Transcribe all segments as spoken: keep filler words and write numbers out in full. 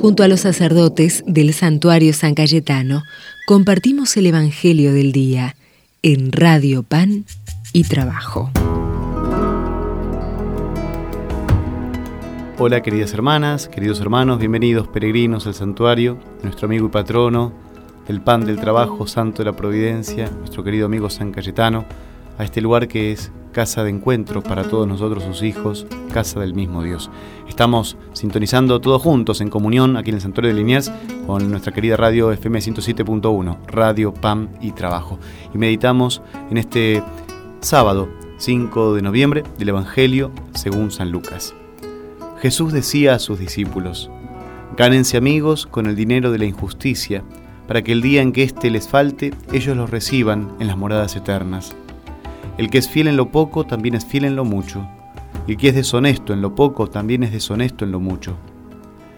Junto a los sacerdotes del Santuario San Cayetano, compartimos el Evangelio del Día en Radio Pan y Trabajo. Hola queridas hermanas, queridos hermanos, bienvenidos peregrinos al santuario, nuestro amigo y patrono, el pan del trabajo, santo de la providencia, nuestro querido amigo San Cayetano, a este lugar que es casa de encuentro para todos nosotros sus hijos, casa del mismo Dios. Estamos sintonizando todos juntos en comunión aquí en el Santuario de Liniers con nuestra querida radio F M ciento siete punto uno, Radio Pan y Trabajo. Y meditamos en este sábado cinco de noviembre del Evangelio según San Lucas. Jesús decía a sus discípulos: «Gánense amigos con el dinero de la injusticia, para que el día en que éste les falte, ellos los reciban en las moradas eternas. El que es fiel en lo poco, también es fiel en lo mucho. El que es deshonesto en lo poco, también es deshonesto en lo mucho.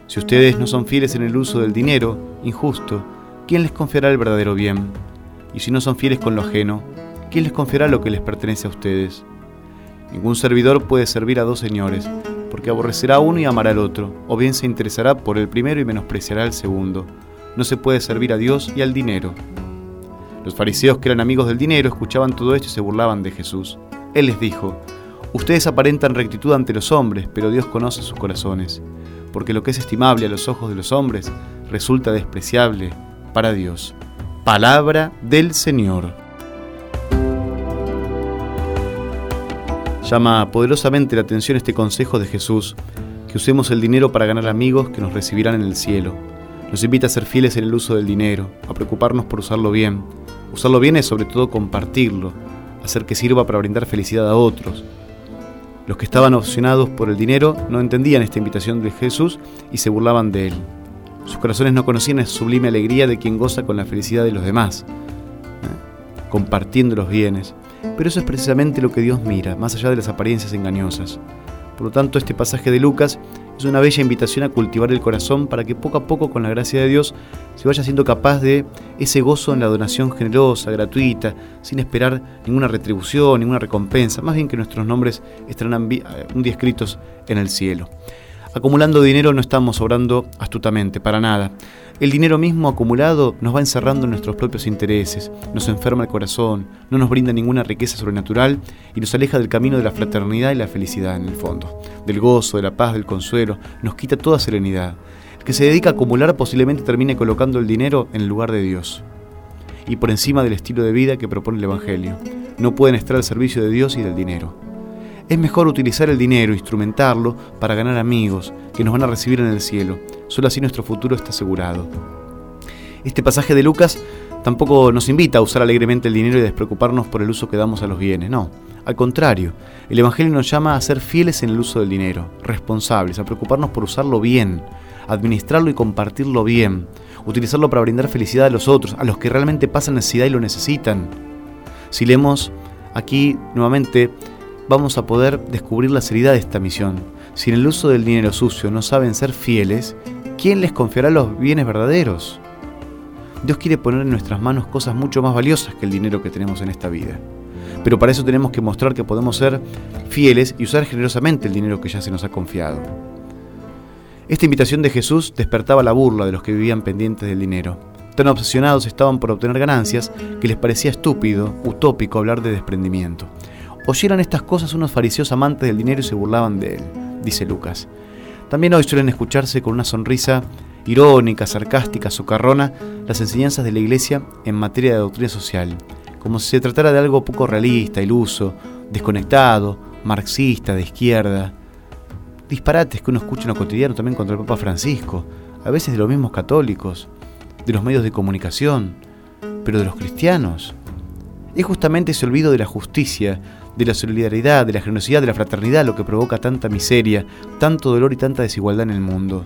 Si ustedes no son fieles en el uso del dinero injusto, ¿quién les confiará el verdadero bien? Y si no son fieles con lo ajeno, ¿quién les confiará lo que les pertenece a ustedes? Ningún servidor puede servir a dos señores, porque aborrecerá a uno y amará al otro, o bien se interesará por el primero y menospreciará al segundo. No se puede servir a Dios y al dinero». Los fariseos, que eran amigos del dinero, escuchaban todo esto y se burlaban de Jesús. Él les dijo: «Ustedes aparentan rectitud ante los hombres, pero Dios conoce sus corazones, porque lo que es estimable a los ojos de los hombres resulta despreciable para Dios». Palabra del Señor. Llama poderosamente la atención este consejo de Jesús, que usemos el dinero para ganar amigos que nos recibirán en el cielo. Nos invita a ser fieles en el uso del dinero, a preocuparnos por usarlo bien. Usarlo bien es sobre todo compartirlo, hacer que sirva para brindar felicidad a otros. Los que estaban obsesionados por el dinero no entendían esta invitación de Jesús y se burlaban de él. Sus corazones no conocían la sublime alegría de quien goza con la felicidad de los demás, ¿eh? compartiendo los bienes. Pero eso es precisamente lo que Dios mira, más allá de las apariencias engañosas. Por lo tanto, este pasaje de Lucas es una bella invitación a cultivar el corazón para que poco a poco, con la gracia de Dios, se vaya siendo capaz de ese gozo en la donación generosa, gratuita, sin esperar ninguna retribución, ninguna recompensa, más bien que nuestros nombres estarán un día escritos en el cielo. Acumulando dinero no estamos obrando astutamente, para nada. El dinero mismo acumulado nos va encerrando en nuestros propios intereses, nos enferma el corazón, no nos brinda ninguna riqueza sobrenatural y nos aleja del camino de la fraternidad y la felicidad en el fondo, del gozo, de la paz, del consuelo, nos quita toda serenidad. El que se dedica a acumular posiblemente termine colocando el dinero en el lugar de Dios y por encima del estilo de vida que propone el Evangelio. No pueden estar al servicio de Dios y del dinero. Es mejor utilizar el dinero, instrumentarlo, para ganar amigos que nos van a recibir en el cielo. Solo así nuestro futuro está asegurado. Este pasaje de Lucas tampoco nos invita a usar alegremente el dinero y despreocuparnos por el uso que damos a los bienes. No, al contrario, el Evangelio nos llama a ser fieles en el uso del dinero, responsables, a preocuparnos por usarlo bien, administrarlo y compartirlo bien, utilizarlo para brindar felicidad a los otros, a los que realmente pasan necesidad y lo necesitan. Si leemos aquí nuevamente, vamos a poder descubrir la seriedad de esta misión. Si en el uso del dinero sucio no saben ser fieles, ¿quién les confiará los bienes verdaderos? Dios quiere poner en nuestras manos cosas mucho más valiosas que el dinero que tenemos en esta vida. Pero para eso tenemos que mostrar que podemos ser fieles y usar generosamente el dinero que ya se nos ha confiado. Esta invitación de Jesús despertaba la burla de los que vivían pendientes del dinero. Tan obsesionados estaban por obtener ganancias que les parecía estúpido, utópico hablar de desprendimiento. Oyeron estas cosas unos fariseos amantes del dinero y se burlaban de él, dice Lucas. También hoy suelen escucharse con una sonrisa irónica, sarcástica, socarrona, las enseñanzas de la Iglesia en materia de doctrina social, como si se tratara de algo poco realista, iluso, desconectado, marxista, de izquierda. Disparates que uno escucha en lo cotidiano también contra el Papa Francisco, a veces de los mismos católicos, de los medios de comunicación, pero de los cristianos. Es justamente ese olvido de la justicia, de la solidaridad, de la generosidad, de la fraternidad lo que provoca tanta miseria, tanto dolor y tanta desigualdad en el mundo.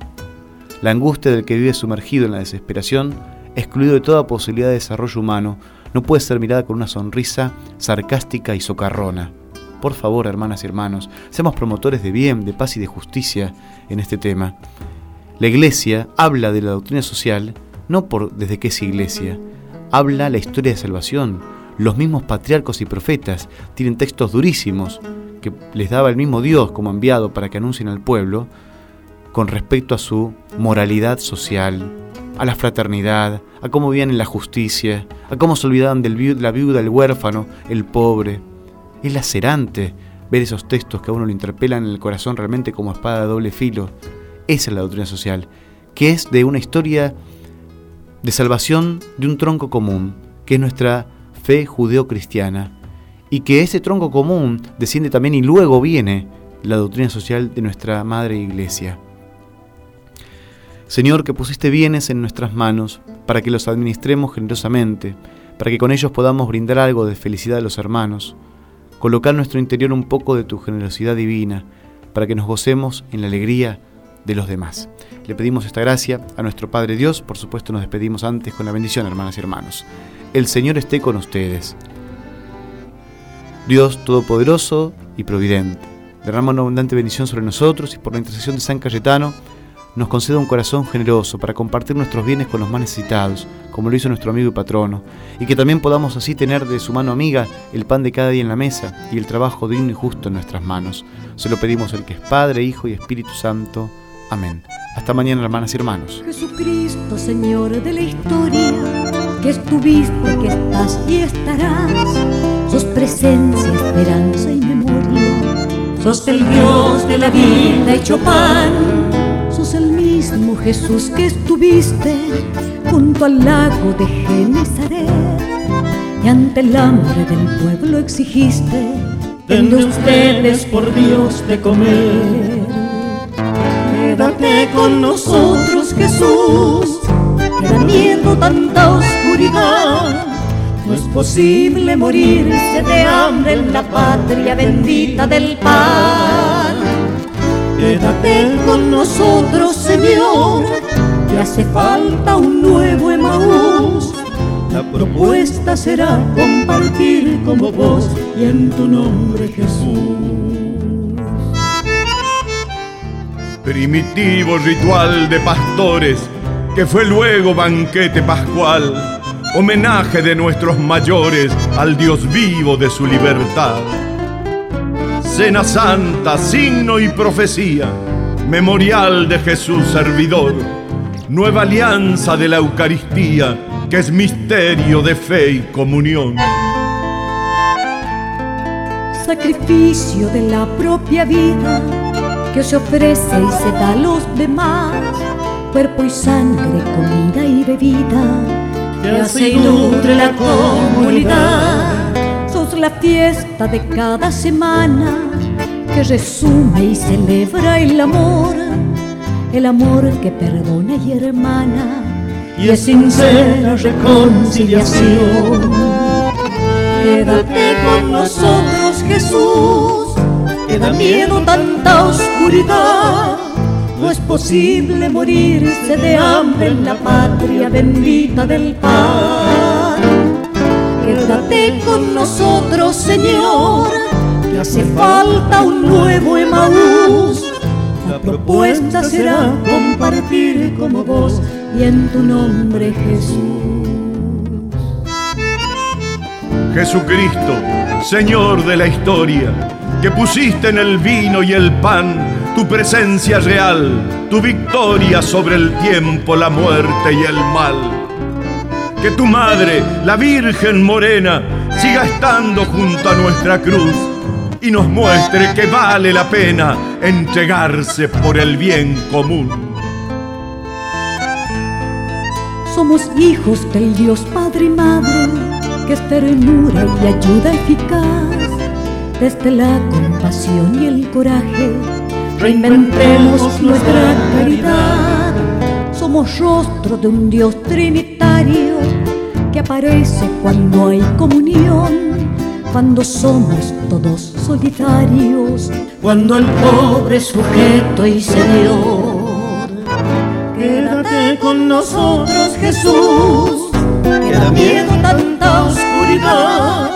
La angustia del que vive sumergido en la desesperación, excluido de toda posibilidad de desarrollo humano, no puede ser mirada con una sonrisa sarcástica y socarrona. Por favor, hermanas y hermanos, seamos promotores de bien, de paz y de justicia en este tema. La Iglesia habla de la doctrina social, no por desde que es Iglesia, habla la historia de salvación. Los mismos patriarcas y profetas tienen textos durísimos que les daba el mismo Dios como enviado para que anuncien al pueblo, con respecto a su moralidad social, a la fraternidad, a cómo vivían en la justicia, a cómo se olvidaban de la viuda, el huérfano, el pobre. Es lacerante ver esos textos que a uno le interpelan en el corazón realmente como espada de doble filo. Esa es la doctrina social, que es de una historia de salvación de un tronco común, que es nuestra fe judeocristiana, y que ese tronco común desciende también y luego viene la doctrina social de nuestra Madre Iglesia. Señor, que pusiste bienes en nuestras manos para que los administremos generosamente, para que con ellos podamos brindar algo de felicidad a los hermanos, colocar en nuestro interior un poco de tu generosidad divina, para que nos gocemos en la alegría de los demás. Le pedimos esta gracia a nuestro Padre Dios. Por supuesto, nos despedimos antes con la bendición, hermanas y hermanos. El Señor esté con ustedes. Dios Todopoderoso y Providente, derrama una abundante bendición sobre nosotros y por la intercesión de San Cayetano nos conceda un corazón generoso para compartir nuestros bienes con los más necesitados, como lo hizo nuestro amigo y patrono, y que también podamos así tener de su mano amiga el pan de cada día en la mesa y el trabajo digno y justo en nuestras manos. Se lo pedimos el que es Padre, Hijo y Espíritu Santo. Amén. Hasta mañana, hermanas y hermanos. Jesucristo, Señor de la historia, que estuviste, que estás y estarás, sos presencia, esperanza y memoria, sos el Dios de la vida hecho pan, sos el mismo Jesús que estuviste junto al lago de Genesaret, y ante el hambre del pueblo exigiste, den de ustedes por Dios de comer. Quédate con nosotros, Jesús, que da miedo tanta oscuridad. No es posible morirse de hambre en la patria bendita del pan. Quédate con nosotros, Señor, que hace falta un nuevo Emaús. La propuesta será compartir como vos y en tu nombre, Jesús. Primitivo ritual de pastores, que fue luego banquete pascual, homenaje de nuestros mayores al Dios vivo de su libertad. Cena santa, signo y profecía, memorial de Jesús servidor, nueva alianza de la Eucaristía, que es misterio de fe y comunión. Sacrificio de la propia vida, que se ofrece y se da a los demás, cuerpo y sangre, comida y bebida, que hace y nutre la comunidad. Sos la fiesta de cada semana, que resume y celebra el amor, el amor que perdona y hermana, y es sincera reconciliación. Quédate con nosotros, Jesús, que da miedo tanta oscuridad. No es posible morirse de hambre en la patria bendita del pan. Quédate con nosotros, Señor, que hace falta un nuevo Emaús. La propuesta será compartir como vos y en tu nombre, Jesús. Jesucristo, Señor de la historia, que pusiste en el vino y el pan tu presencia real, tu victoria sobre el tiempo, la muerte y el mal. Que tu madre, la Virgen Morena, siga estando junto a nuestra cruz y nos muestre que vale la pena entregarse por el bien común. Somos hijos del Dios Padre y Madre, que es ternura y ayuda eficaz. Desde la compasión y el coraje reinventemos nuestra caridad. Somos rostro de un Dios trinitario, que aparece cuando hay comunión, cuando somos todos solidarios, cuando el pobre es sujeto y señor. Quédate con nosotros, Jesús, que da miedo tanta oscuridad.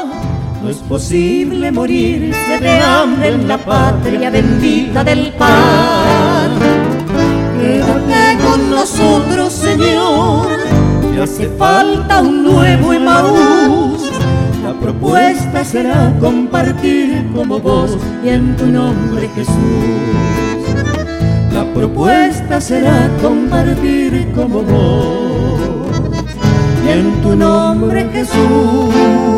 No es posible morirse de hambre en la patria bendita del pan. Quédate con nosotros, Señor, que hace falta un nuevo Emaús. La propuesta será compartir como vos y en tu nombre, Jesús. La propuesta será compartir como vos. Y en tu nombre, Jesús,